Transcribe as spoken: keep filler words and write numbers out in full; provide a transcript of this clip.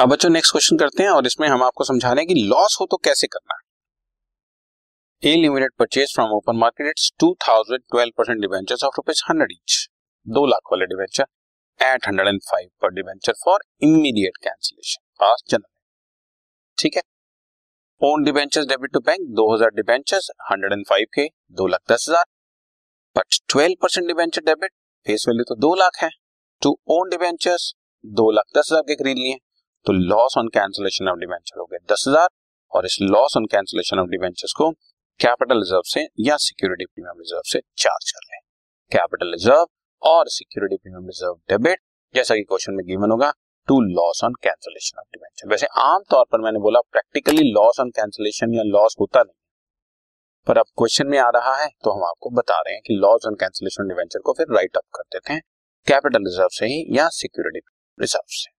अब बच्चों next question करते हैं और इसमें हम आपको समझा रहे हैं कि लॉस हो तो कैसे करना है। A limited purchase from open market it's two thousand twelve percent debentures of rupees hundred each, दो लाख वाले debenture at hundred and five per debenture for immediate cancellation pass general. ठीक है, own debentures debit to bank दो हजार debentures hundred and five के दो लाख दस हजार, but twelve percent debenture debit face value तो दो लाख है, टू ओन डिवेंचर्स दो लाख दस हजार के खरीद लिए तो loss on cancellation of debenture हो गया दस हजार, और इस loss on cancellation of debentures को कैपिटल रिजर्व से या सिक्योरिटी प्रीमियम रिजर्व से चार्ज कर रहे हैं। कैपिटल रिजर्व और सिक्योरिटी प्रीमियम रिजर्व डेबिट जैसा कि क्वेश्चन में गिवन होगा to loss on cancellation of debenture. वैसे आमतौर पर मैंने बोला प्रैक्टिकली लॉस ऑन कैंसिलेशन या लॉस होता नहीं, पर अब क्वेश्चन में आ रहा है तो हम आपको बता रहे हैं कि लॉस ऑन कैंसिलेशन डिवेंचर को फिर राइट अप कर देते हैं कैपिटल रिजर्व से ही या सिक्योरिटी रिजर्व से।